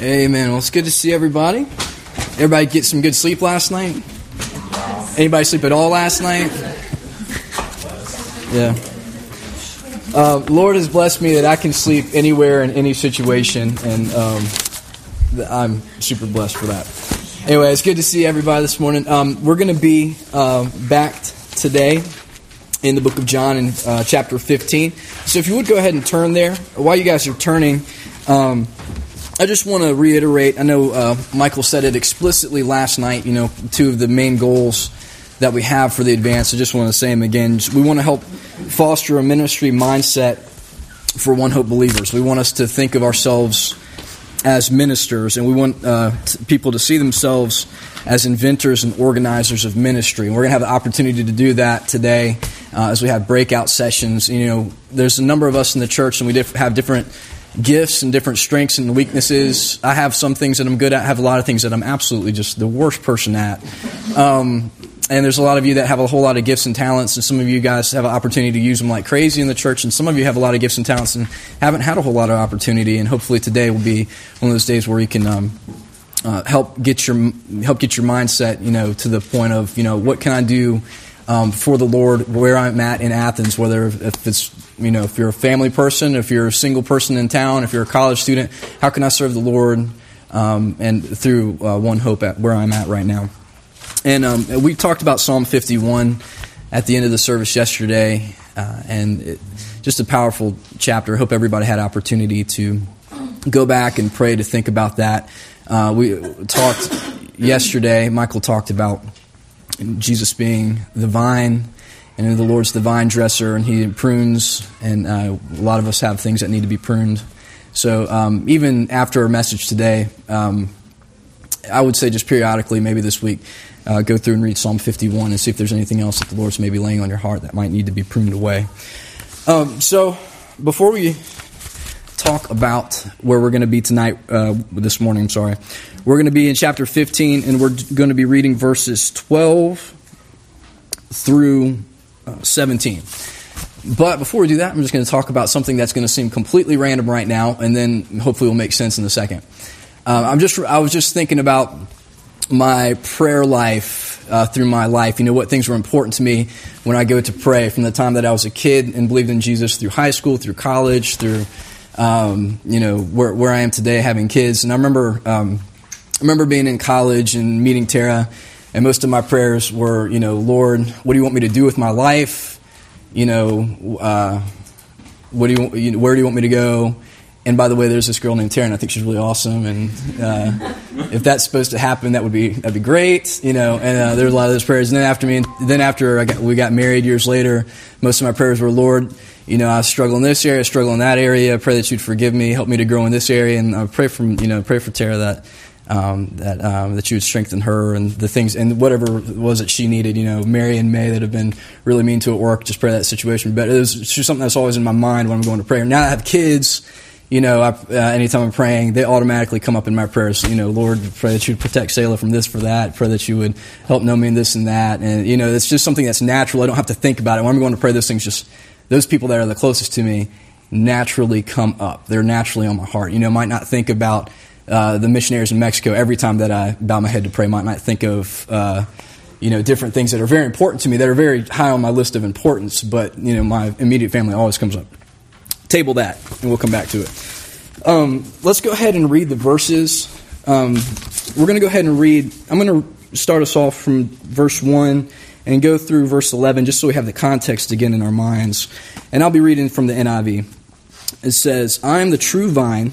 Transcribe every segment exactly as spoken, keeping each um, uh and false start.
Amen. Well, it's good to see everybody. Everybody get some good sleep last night? Anybody sleep at all last night? Yeah. Uh, Lord has blessed me that I can sleep anywhere in any situation, and um, I'm super blessed for that. Anyway, it's good to see everybody this morning. Um, we're going to be uh, back today in the book of John in uh, chapter fifteen. So if you would go ahead and turn there. While you guys are turning, um, I just want to reiterate, I know uh, Michael said it explicitly last night, you know, two of the main goals that we have for the advance. I just want to say them again. We want to help foster a ministry mindset for One Hope believers. We want us to think of ourselves as ministers, and we want uh, t- people to see themselves as inventors and organizers of ministry. And we're going to have the opportunity to do that today uh, as we have breakout sessions. You know, there's a number of us in the church, and we diff- have different gifts and different strengths and weaknesses. I have some things that I'm good at. I have a lot of things that I'm absolutely just the worst person at. Um, and there's a lot of you that have a whole lot of gifts and talents, and some of you guys have an opportunity to use them like crazy in the church, and some of you have a lot of gifts and talents and haven't had a whole lot of opportunity. And hopefully today will be one of those days where you can um, uh, help get your help get your mindset, you know, to the point of, you know, what can I do um, for the Lord where I'm at in Athens, whether if it's, you know, if you're a family person, if you're a single person in town, if you're a college student, how can I serve the Lord um, and through uh, One Hope at where I'm at right now? And um, we talked about Psalm fifty-one at the end of the service yesterday, uh, and it, just a powerful chapter. I hope everybody had opportunity to go back and pray to think about that. Uh, we talked yesterday, Michael talked about Jesus being the vine, and the Lord's the vine dresser, and He prunes, and uh, a lot of us have things that need to be pruned. So um, even after our message today, um, I would say just periodically, maybe this week, uh, go through and read Psalm fifty-one and see if there's anything else that the Lord's maybe laying on your heart that might need to be pruned away. Um, so before we talk about where we're going to be tonight, uh, this morning, I'm sorry, we're going to be in chapter fifteen, and we're going to be reading verses twelve through seventeen. But before we do that, I'm just going to talk about something that's going to seem completely random right now, and then hopefully will make sense in a second. Uh, I'm just I was just thinking about my prayer life uh, through my life. You know, what things were important to me when I go to pray from the time that I was a kid and believed in Jesus through high school, through college, through um, you know where where I am today, having kids. And I remember um, I remember being in college and meeting Tara. And most of my prayers were, you know, Lord, what do you want me to do with my life? You know, uh, what do you, want, you know, where do you want me to go? And by the way, there's this girl named Tara, and I think she's really awesome. And uh, if that's supposed to happen, that would be that'd be great, you know. And uh, there were a lot of those prayers. And then after me, and then after I got, we got married years later, most of my prayers were, Lord, you know, I struggle in this area, I struggle in that area. I pray that you'd forgive me, help me to grow in this area, and I pray from, you know, pray for Tara that. Um, that um, that you would strengthen her and the things and whatever it was that she needed. You know, Mary and May that have been really mean to at work, just pray that situation. But it was just something that's always in my mind when I'm going to prayer. Now that I have kids, you know, I, uh, anytime I'm praying, they automatically come up in my prayers. You know, Lord, pray that you would protect Sailor from this for that. Pray that you would help know me in this and that. And, you know, it's just something that's natural. I don't have to think about it. When I'm going to pray, those things just, those people that are the closest to me naturally come up. They're naturally on my heart. You know, I might not think about Uh, the missionaries in Mexico every time that I bow my head to pray. Might not think of uh, you know, different things that are very important to me, that are very high on my list of importance, but you know, my immediate family always comes up. Table that, and we'll come back to it. Um, let's go ahead and read the verses. Um, we're going to go ahead and read. I'm going to start us off from verse one and go through verse eleven, just so we have the context again in our minds. And I'll be reading from the N I V. It says, "I am the true vine,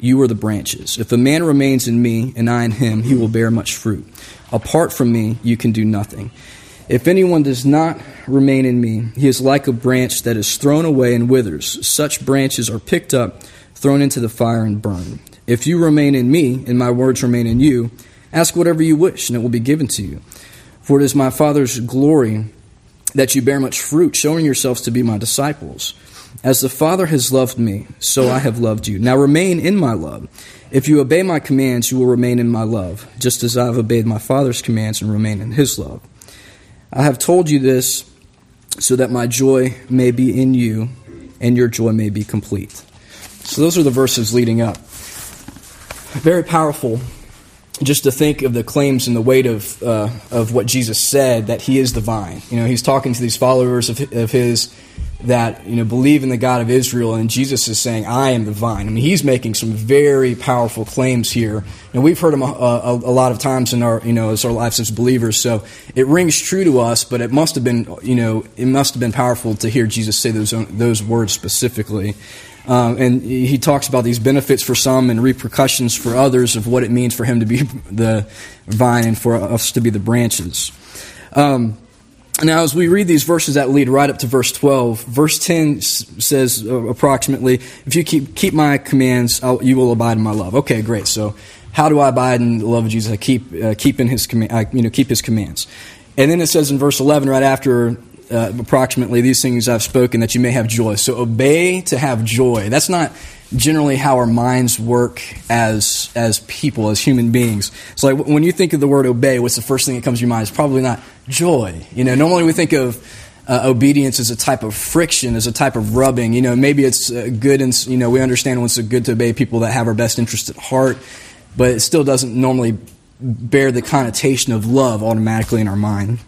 You are the branches. If a man remains in me and I in him, he will bear much fruit. Apart from me, you can do nothing. If anyone does not remain in me, he is like a branch that is thrown away and withers. Such branches are picked up, thrown into the fire, and burned. If you remain in me and my words remain in you, ask whatever you wish, and it will be given to you. For it is my Father's glory that you bear much fruit, showing yourselves to be my disciples. As the Father has loved me, so I have loved you. Now remain in my love. If you obey my commands, you will remain in my love, just as I have obeyed my Father's commands and remain in his love. I have told you this so that my joy may be in you and your joy may be complete. So those are the verses leading up. Very powerful just to think of the claims and the weight of uh, of what Jesus said, that he is the vine. You know, he's talking to these followers of, of his that, you know, believe in the God of Israel, and Jesus is saying, I am the vine. I mean, he's making some very powerful claims here, and we've heard them a, a, a lot of times in our, you know, as our lives as believers, so it rings true to us, but it must have been, you know, it must have been powerful to hear Jesus say those those words specifically. Um, and he talks about these benefits for some and repercussions for others of what it means for him to be the vine and for us to be the branches. Um Now, as we read these verses that lead right up to verse twelve, verse ten says uh, approximately, if you keep keep my commands, I'll, you will abide in my love. Okay, great. So how do I abide in the love of Jesus? I keep, uh, keep, in his command, I, you know, keep his commands. And then it says in verse eleven, right after uh, approximately, these things I've spoken that you may have joy. So obey to have joy. That's not generally how our minds work as as people, as human beings. So like, when you think of the word obey, what's the first thing that comes to your mind? It's probably not joy. You know, normally we think of uh, obedience as a type of friction, as a type of rubbing. You know, maybe it's uh, good, and you know, we understand when it's good to obey people that have our best interest at heart, but it still doesn't normally bear the connotation of love automatically in our mind.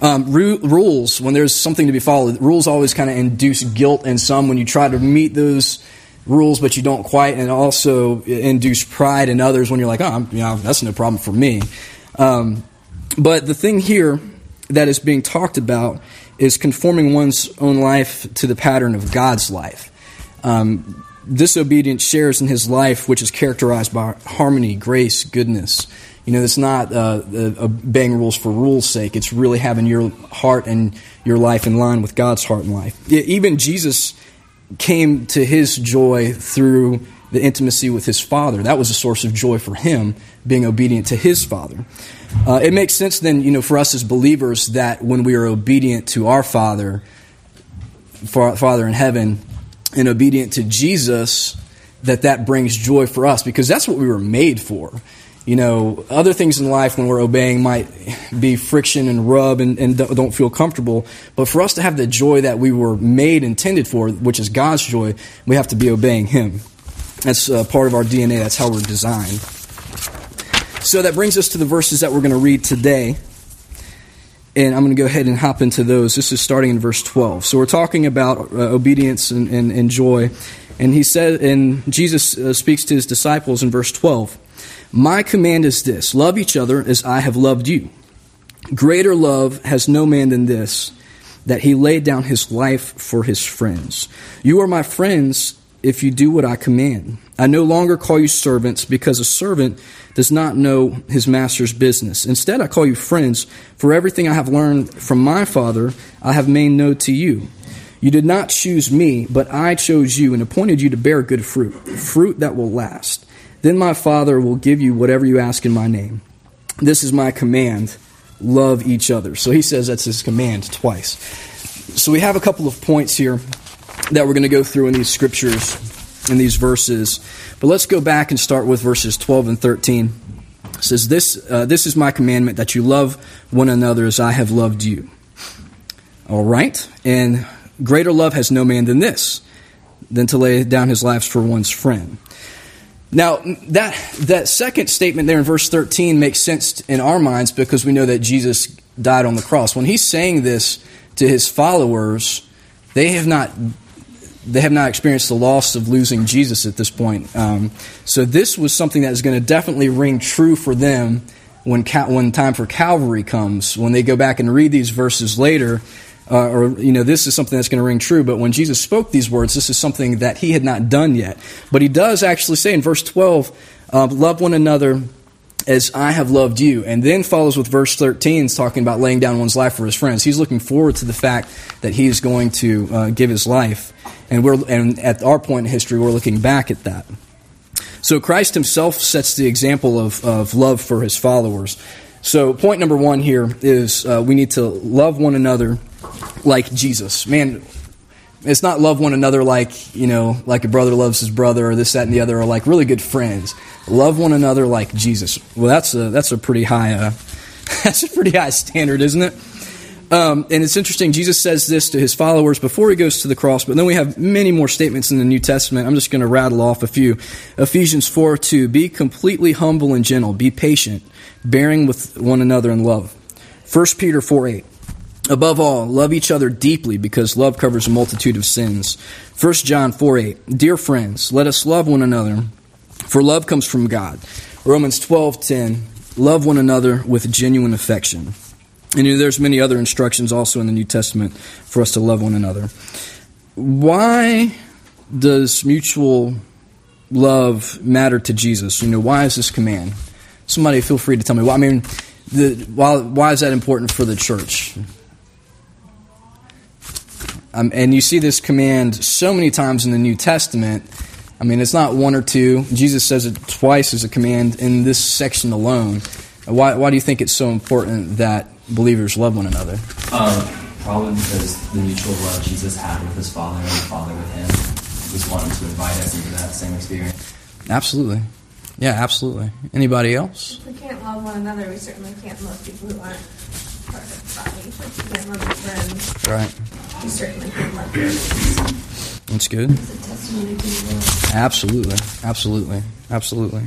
Um, ru- rules, when there's something to be followed, rules always kind of induce guilt in some when you try to meet those rules, but you don't quite, and also induce pride in others when you're like, oh, I'm, you know, that's no problem for me. Um, but the thing here that is being talked about is conforming one's own life to the pattern of God's life. Um, disobedience shares in his life, which is characterized by harmony, grace, goodness. You know, it's not uh, obeying rules for rules' sake. It's really having your heart and your life in line with God's heart and life. Even Jesus came to his joy through the intimacy with his Father. That was a source of joy for him, being obedient to his Father. Uh, it makes sense then, you know, for us as believers that when we are obedient to our Father, for our Father in heaven, and obedient to Jesus, that that brings joy for us, because that's what we were made for. You know, other things in life when we're obeying might be friction and rub and, and don't feel comfortable. But for us to have the joy that we were made, intended for, which is God's joy, we have to be obeying him. That's uh, part of our D N A. That's how we're designed. So that brings us to the verses that we're going to read today. And I'm going to go ahead and hop into those. This is starting in verse twelve. So we're talking about uh, obedience and, and, and joy. And he said, and Jesus uh, speaks to his disciples in verse twelve. My command is this, love each other as I have loved you. Greater love has no man than this, that he laid down his life for his friends. You are my friends if you do what I command. I no longer call you servants, because a servant does not know his master's business. Instead, I call you friends, for everything I have learned from my Father I have made known to you. You did not choose me, but I chose you and appointed you to bear good fruit, fruit that will last. Then my Father will give you whatever you ask in my name. This is my command, love each other. So he says that's his command twice. So we have a couple of points here that we're going to go through in these scriptures, in these verses. But let's go back and start with verses twelve and thirteen. It says, this, uh, this is my commandment, that you love one another as I have loved you. All right, and greater love has no man than this, than to lay down his life for one's friend. Now, that that second statement there in verse thirteen makes sense in our minds, because we know that Jesus died on the cross. When he's saying this to his followers, they have not they have not experienced the loss of losing Jesus at this point. Um, so this was something that is going to definitely ring true for them when when time for Calvary comes. When they go back and read these verses later, Uh, or, you know, this is something that's going to ring true, but when Jesus spoke these words, this is something that he had not done yet. But he does actually say in verse twelve, uh, love one another as I have loved you, and then follows with verse thirteen, talking about laying down one's life for his friends. He's looking forward to the fact that he is going to uh, give his life, and we're and at our point in history, we're looking back at that. So Christ himself sets the example of, of love for his followers. So point number one here is uh, we need to love one another like Jesus. Man, it's not love one another like, you know, like a brother loves his brother or this, that, and the other, or like really good friends. Love one another like Jesus. Well, that's a, that's a pretty high uh, that's a pretty high standard, isn't it? Um, and it's interesting, Jesus says this to his followers before he goes to the cross, but then we have many more statements in the New Testament. I'm just going to rattle off a few. Ephesians four two, be completely humble and gentle, be patient, bearing with one another in love. First Peter four eight, above all, love each other deeply because love covers a multitude of sins. First John four eight, dear friends, let us love one another, for love comes from God. Romans twelve ten, love one another with genuine affection. And you know, there's many other instructions also in the New Testament for us to love one another. Why does mutual love matter to Jesus? You know, why is this command? Somebody feel free to tell me. Well, I mean, the, why, why is that important for the church? Um, and you see this command so many times in the New Testament. I mean, it's not one or two. Jesus says it twice as a command in this section alone. Why, why do you think it's so important that believers love one another? Uh, probably because the mutual love Jesus had with his Father and the Father with him. He just wanted to invite us into that same experience. Absolutely. Yeah, absolutely. Anybody else? If we can't love one another, we certainly can't love people who aren't part of the body. If we can't love our friends, right, we certainly can't love others. That's good. It's a testimony to the world. Absolutely. Absolutely. Absolutely.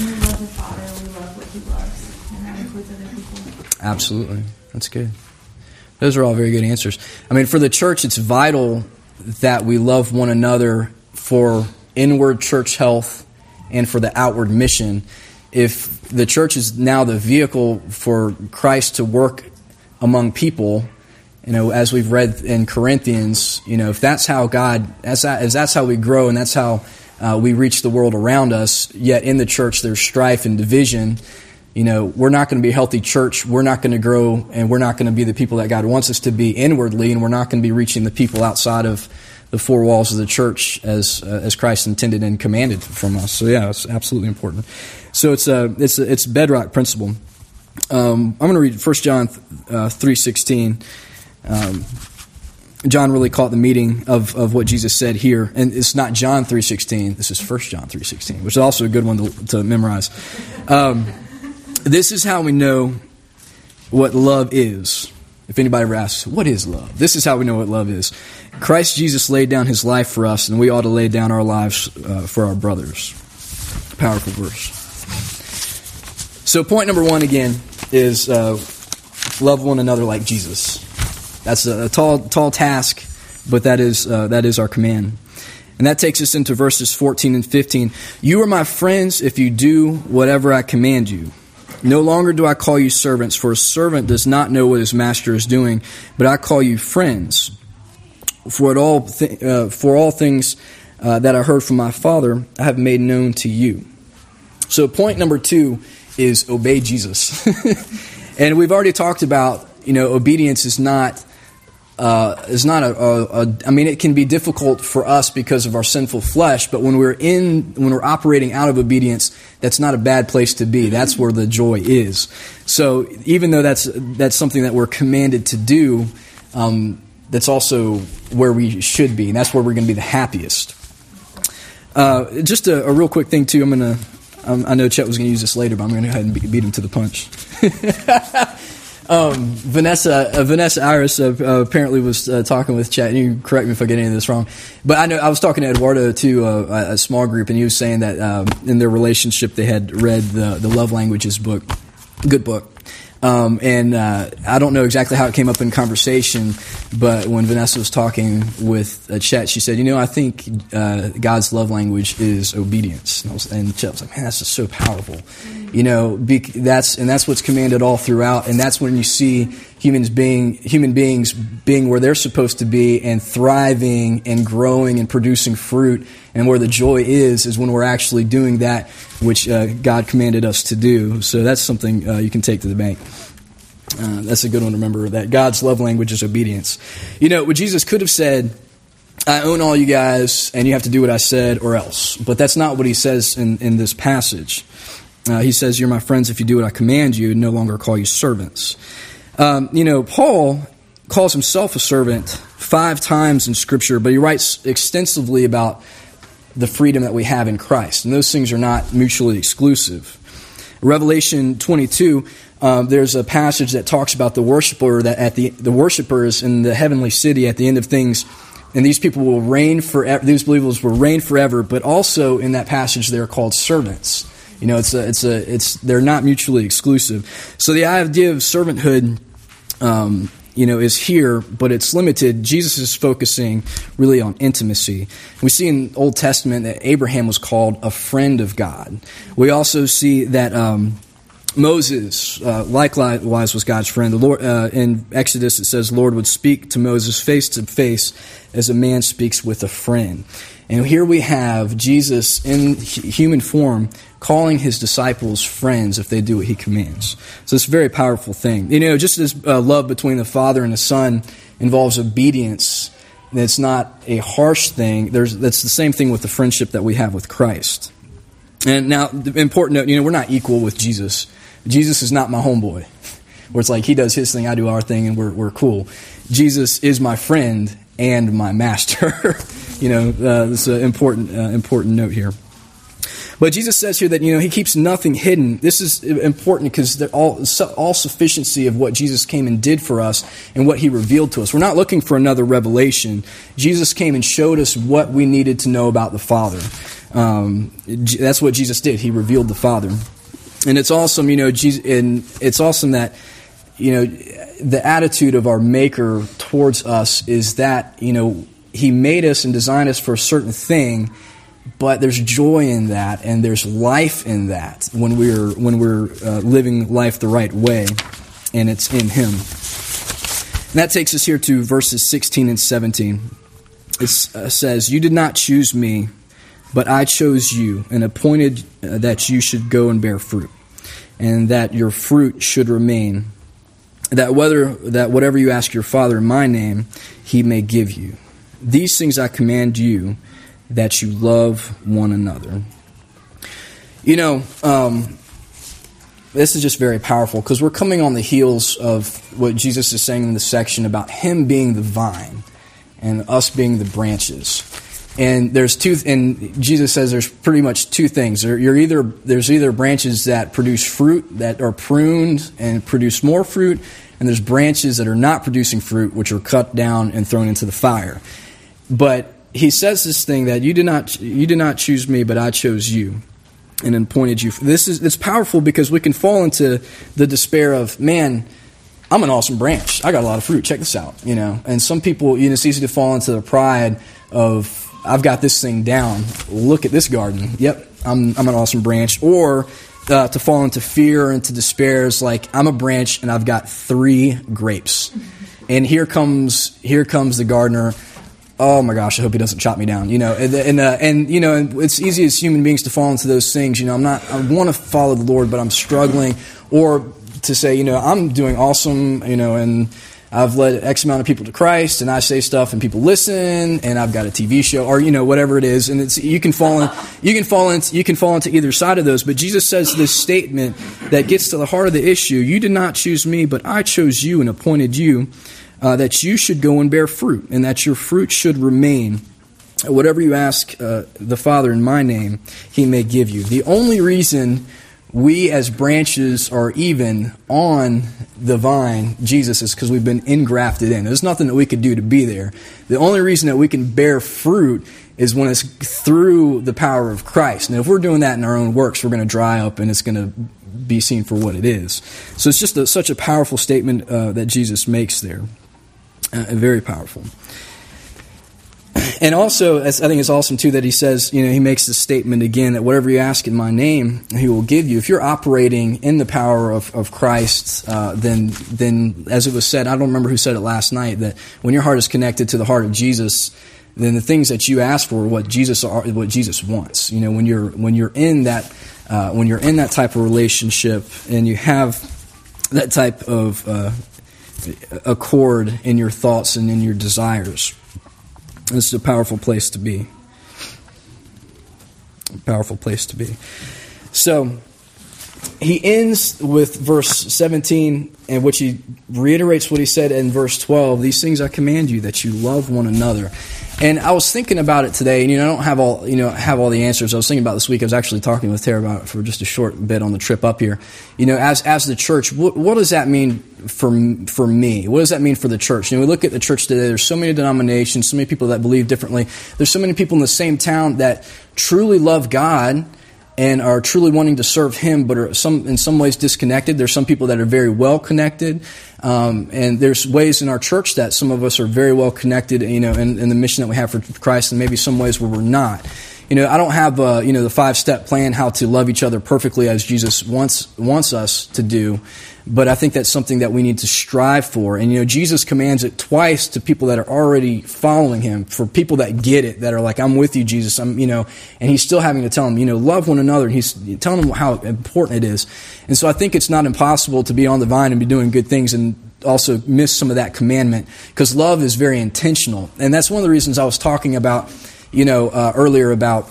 When we love the Father, we love what he loves, and that includes other people. Absolutely. That's good. Those are all very good answers. I mean, for the church, it's vital that we love one another for inward church health and for the outward mission. If the church is now the vehicle for Christ to work among people, you know, as we've read in Corinthians, you know, if that's how God, as that's how we grow and that's how uh, we reach the world around us, yet in the church there's strife and division, you know, we're not going to be a healthy church, we're not going to grow, and we're not going to be the people that God wants us to be inwardly, and we're not going to be reaching the people outside of the four walls of the church as uh, as Christ intended and commanded from us. So yeah, it's absolutely important. So it's a, it's a, it's a bedrock principle. Um, I'm going to read First John three sixteen. Um, John really caught the meaning of, of what Jesus said here. And it's not John three sixteen, this is First John three sixteen, which is also a good one to, to memorize. Um This is how we know what love is. If anybody ever asks, what is love? This is how we know what love is. Christ Jesus laid down his life for us, and we ought to lay down our lives uh, for our brothers. Powerful verse. So point number one, again, is uh, love one another like Jesus. That's a, a tall tall task, but that is uh, that is our command. And that takes us into verses fourteen and fifteen. You are my friends if you do whatever I command you. No longer do I call you servants, for a servant does not know what his master is doing, but I call you friends. For, it all th- uh, for all things uh, that I heard from my Father, I have made known to you. So point number two is obey Jesus. And we've already talked about, you know, obedience is not, uh, is not a, a, a, I mean, it can be difficult for us because of our sinful flesh, but when we're in, when we're operating out of obedience, that's not a bad place to be. That's where the joy is. So even though that's that's something that we're commanded to do, um, that's also where we should be, and that's where we're going to be the happiest. Uh, just a, a real quick thing, too. I'm going to, um, I know Chet was going to use this later, but I'm going to go ahead and beat him to the punch. Um, Vanessa, uh, Vanessa Iris uh, uh, apparently was uh, talking with Chet, and you correct me if I get any of this wrong, but I know I was talking to Eduardo too, uh, a small group, and he was saying that uh, in their relationship they had read the, the Love Languages book, good book, um, and uh, I don't know exactly how it came up in conversation, but when Vanessa was talking with uh, Chet, she said, you know, I think uh, God's love language is obedience, and, I was, and Chet was like, man, that's just so powerful. You know, be, that's and that's what's commanded all throughout, and that's when you see humans being human beings being where they're supposed to be and thriving and growing and producing fruit, and where the joy is is when we're actually doing that which uh, God commanded us to do. So that's something uh, you can take to the bank. Uh, that's a good one to remember, that God's love language is obedience. You know, what Jesus could have said, I own all you guys, and you have to do what I said or else. But that's not what he says in, in this passage. Uh, he says, you're my friends if you do what I command you, and no longer call you servants. Um, you know, Paul calls himself a servant five times in Scripture, but he writes extensively about the freedom that we have in Christ. And those things are not mutually exclusive. Revelation twenty-two, um, there's a passage that talks about the worshiper, that at the, the worshiper is in the heavenly city at the end of things. And these people will reign forever, these believers will reign forever, but also in that passage they're called servants. You know, it's a, it's a, it's, they're not mutually exclusive. So the idea of servanthood, um, you know, is here, but it's limited. Jesus is focusing really on intimacy. We see in Old Testament that Abraham was called a friend of God. We also see that um, Moses, uh, likewise, was God's friend. The Lord, uh, in Exodus, it says, Lord would speak to Moses face to face as a man speaks with a friend. And here we have Jesus in human form calling his disciples friends if they do what he commands. So it's a very powerful thing. You know, just this uh, love between the Father and the Son involves obedience. And it's not a harsh thing. There's, that's the same thing with the friendship that we have with Christ. And now, the important note, you know, we're not equal with Jesus. Jesus is not my homeboy, where it's like he does his thing, I do our thing, and we're we're cool. Jesus is my friend and my master. You know, uh, that's an important, uh, important note here. But Jesus says here that, you know, he keeps nothing hidden. This is important because all, all sufficiency of what Jesus came and did for us and what he revealed to us. We're not looking for another revelation. Jesus came and showed us what we needed to know about the Father. Um, that's what Jesus did. He revealed the Father. And it's awesome, you know, Jesus, and it's awesome that, you know, the attitude of our Maker towards us is that, you know, he made us and designed us for a certain thing, but there's joy in that and there's life in that when we're when we're uh, living life the right way, and it's in him. And that takes us here to verses sixteen and seventeen. It uh, says, "You did not choose me, but I chose you and appointed uh, that you should go and bear fruit, and that your fruit should remain, that whether that whatever you ask your Father in my name, he may give you. These things I command you, that you love one another." You know, um, this is just very powerful because we're coming on the heels of what Jesus is saying in this section about him being the vine and us being the branches. And there's two, and Jesus says there's pretty much two things. You're either there's either branches that produce fruit that are pruned and produce more fruit, and there's branches that are not producing fruit, which are cut down and thrown into the fire. But he says this thing that you did not you did not choose me, but I chose you, and appointed you. This is it's powerful because we can fall into the despair of, man, I'm an awesome branch. I got a lot of fruit. Check this out, you know. And some people, you know, it's easy to fall into the pride of, I've got this thing down. Look at this garden. Yep, I'm I'm an awesome branch. Or uh, to fall into fear and to despair is like, I'm a branch and I've got three grapes, and here comes here comes the gardener. Oh my gosh, I hope he doesn't chop me down. You know, and and, uh, and you know, and it's easy as human beings to fall into those things. You know, I'm not. I want to follow the Lord, but I'm struggling. Or to say, you know, I'm doing awesome. You know, and I've led X amount of people to Christ, and I say stuff, and people listen, and I've got a T V show, or you know, whatever it is, and it's you can fall in, you can fall into, you can fall into either side of those. But Jesus says this statement that gets to the heart of the issue: "You did not choose me, but I chose you and appointed you, uh, that you should go and bear fruit, and that your fruit should remain. Whatever you ask uh, the Father in my name, he may give you." The only reason we as branches are even on the vine, Jesus, is because we've been engrafted in. There's nothing that we could do to be there. The only reason that we can bear fruit is when it's through the power of Christ. Now, if we're doing that in our own works, we're going to dry up and it's going to be seen for what it is. So it's just a, such a powerful statement uh, that Jesus makes there. Uh, very powerful. And also, I think it's awesome, too, that he says, you know, he makes this statement again that whatever you ask in my name, he will give you. If you're operating in the power of, of Christ, uh, then, then as it was said, I don't remember who said it last night, that when your heart is connected to the heart of Jesus, then the things that you ask for are what Jesus are, what Jesus wants. You know, when you're when you're in that uh, when you're in that type of relationship and you have that type of uh, accord in your thoughts and in your desires. This is a powerful place to be. A powerful place to be. So, he ends with verse seventeen, in which he reiterates what he said in verse twelve. These things I command you, that you love one another. And I was thinking about it today, and you know, I don't have all you know have all the answers. I was thinking about this week. I was actually talking with Tara about it for just a short bit on the trip up here. You know, as as the church, what, what does that mean for for me? What does that mean for the church? You know, we look at the church today. There's so many denominations, so many people that believe differently. There's so many people in the same town that truly love God and are truly wanting to serve Him, but are some in some ways disconnected. There's some people that are very well connected, um, and there's ways in our church that some of us are very well connected, you know, in, in the mission that we have for Christ, and maybe some ways where we're not. You know, I don't have uh, you know the five-step plan how to love each other perfectly as Jesus wants wants us to do, but I think that's something that we need to strive for. And you know, Jesus commands it twice to people that are already following Him, for people that get it, that are like, "I'm with you, Jesus." I'm, you know, and He's still having to tell them, you know, love one another. And He's telling them how important it is. And so I think it's not impossible to be on the vine and be doing good things and also miss some of that commandment, because love is very intentional. And that's one of the reasons I was talking about, you know, uh, earlier about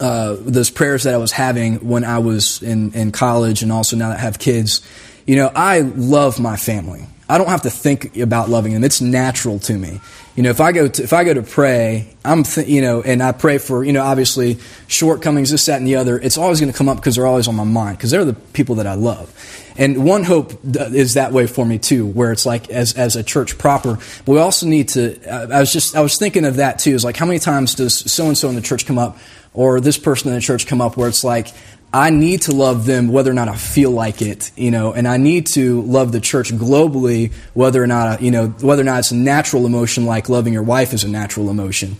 uh, those prayers that I was having when I was in in college, and also now that I have kids. You know, I love my family. I don't have to think about loving them. It's natural to me. You know, if I go to, if I go to pray, I'm th- you know, and I pray for, you know, obviously shortcomings, this, that, and the other. It's always going to come up because they're always on my mind, because they're the people that I love. And One Hope is that way for me too, where it's like as as a church proper. But we also need to. I was just I was thinking of that too. Is like, how many times does so and so in the church come up, or this person in the church come up, where it's like, I need to love them whether or not I feel like it, you know, and I need to love the church globally whether or not, you know, whether or not it's a natural emotion, like loving your wife is a natural emotion.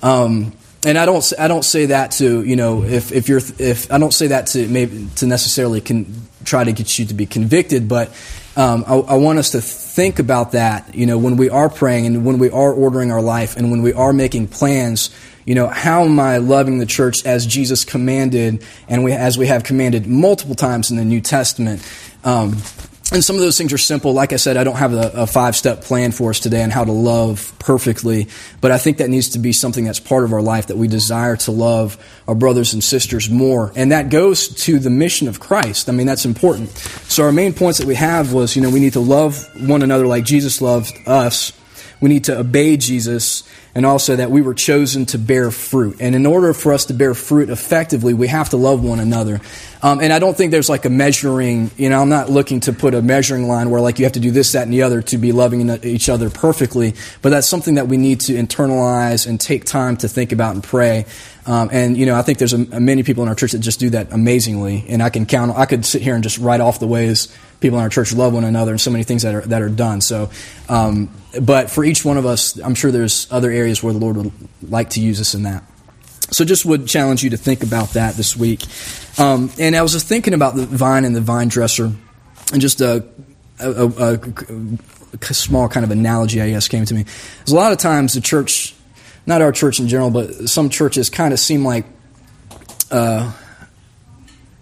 Um, and I don't, I don't say that to, you know, if, if you're, if I don't say that to maybe to necessarily con, try to get you to be convicted, but um, I, I want us to think about that, you know, when we are praying and when we are ordering our life and when we are making plans. You know, how am I loving the church as Jesus commanded, and we, as we have commanded multiple times in the New Testament? Um, and some of those things are simple. Like I said, I don't have a, a five-step plan for us today on how to love perfectly, but I think that needs to be something that's part of our life, that we desire to love our brothers and sisters more. And that goes to the mission of Christ. I mean, that's important. So our main points that we have was, you know, we need to love one another like Jesus loved us. We need to obey Jesus, and also that we were chosen to bear fruit. And in order for us to bear fruit effectively, we have to love one another. Um, and I don't think there's like a measuring, you know, I'm not looking to put a measuring line where like you have to do this, that, and the other to be loving each other perfectly. But that's something that we need to internalize and take time to think about and pray. Um, and, you know, I think there's a, a many people in our church that just do that amazingly. And I can count, I could sit here and just write off the ways people in our church love one another and so many things that are, that are done. So, um, but for each one of us, I'm sure there's other areas where the Lord would like to use us in that. So just would challenge you to think about that this week. Um, and I was just thinking about the vine and the vine dresser, and just a, a, a, a small kind of analogy, I guess, came to me. Because a lot of times the church, not our church in general, but some churches kind of seem like uh,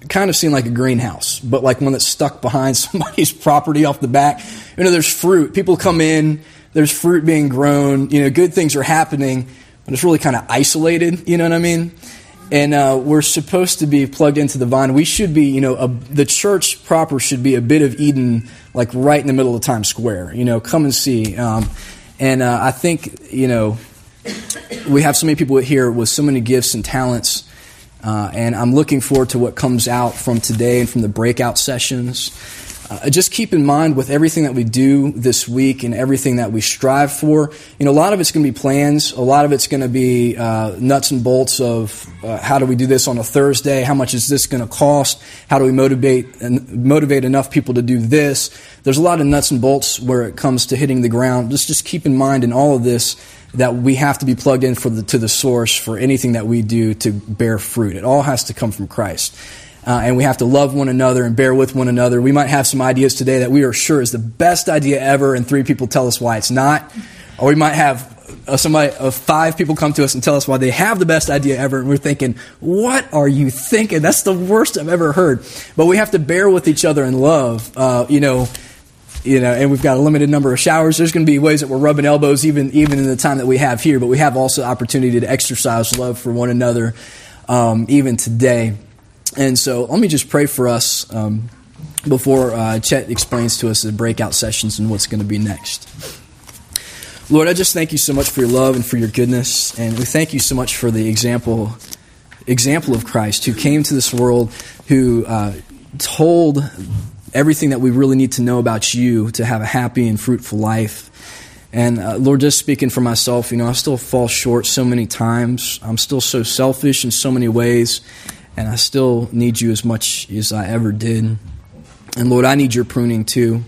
kind of seem like a greenhouse, but like one that's stuck behind somebody's property off the back. You know, there's fruit. People come in. There's fruit being grown. You know, good things are happening, but it's really kind of isolated. You know what I mean? And uh, we're supposed to be plugged into the vine. We should be, you know, a, the church proper should be a bit of Eden, like right in the middle of Times Square. You know, come and see. Um, and uh, I think, you know, we have so many people here with so many gifts and talents, uh, and I'm looking forward to what comes out from today and from the breakout sessions. Uh, just keep in mind with everything that we do this week and everything that we strive for, you know, a lot of it's going to be plans. A lot of it's going to be uh, nuts and bolts of uh, how do we do this on a Thursday? How much is this going to cost? How do we motivate and motivate enough people to do this? There's a lot of nuts and bolts where it comes to hitting the ground. Just just keep in mind in all of this that we have to be plugged in for the, to the source for anything that we do to bear fruit. It all has to come from Christ. Uh, and we have to love one another and bear with one another. We might have some ideas today that we are sure is the best idea ever, and three people tell us why it's not. Or we might have uh, somebody, uh, five people come to us and tell us why they have the best idea ever, and we're thinking, what are you thinking? That's the worst I've ever heard. But we have to bear with each other in love, uh, you know, You know, and we've got a limited number of showers. There's going to be ways that we're rubbing elbows even even in the time that we have here, but we have also opportunity to exercise love for one another um, even today. And so let me just pray for us um, before uh, Chet explains to us the breakout sessions and what's going to be next. Lord, I just thank you so much for your love and for your goodness. And we thank you so much for the example example of Christ, who came to this world, who uh, told everything that we really need to know about you to have a happy and fruitful life. And uh, Lord, just speaking for myself, you know, I still fall short so many times. I'm still so selfish in so many ways, and I still need you as much as I ever did. And Lord, I need your pruning too.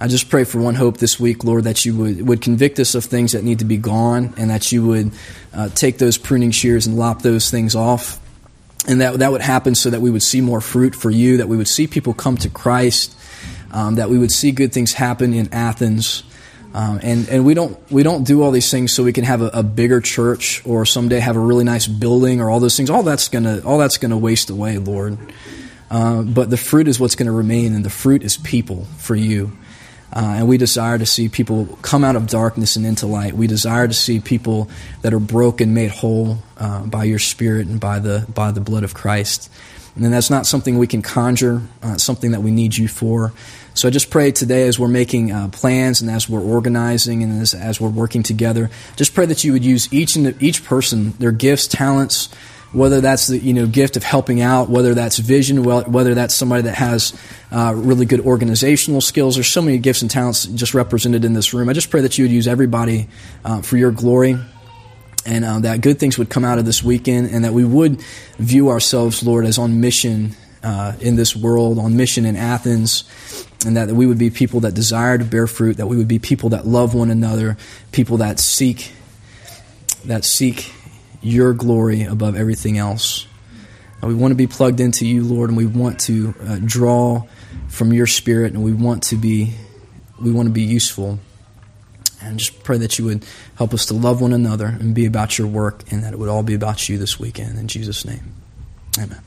I just pray for One Hope this week, Lord, that you would, would convict us of things that need to be gone, and that you would uh, take those pruning shears and lop those things off. And that that would happen so that we would see more fruit for you, that we would see people come to Christ, um, that we would see good things happen in Athens. Um, and, and we don't we don't do all these things so we can have a, a bigger church or someday have a really nice building or all those things. All that's gonna all that's gonna waste away, Lord. Uh, but the fruit is what's going to remain, and the fruit is people for you. Uh, and we desire to see people come out of darkness and into light. We desire to see people that are broken made whole uh, by your Spirit and by the by the blood of Christ. And that's not something we can conjure, uh, something that we need you for. So I just pray today, as we're making uh, plans and as we're organizing and as, as we're working together, just pray that you would use each and each person, their gifts, talents, whether that's the you know gift of helping out, whether that's vision, whether that's somebody that has uh, really good organizational skills. There's so many gifts and talents just represented in this room. I just pray that you would use everybody uh, for your glory, and uh, that good things would come out of this weekend, and that we would view ourselves, Lord, as on mission uh, in this world, on mission in Athens, and that we would be people that desire to bear fruit, that we would be people that love one another, people that seek that seek. your glory above everything else. We want to be plugged into you, Lord, and we want to uh, draw from your Spirit, and we want to be we want to be useful. And just pray that you would help us to love one another and be about your work, and that it would all be about you this weekend. In Jesus' name, amen.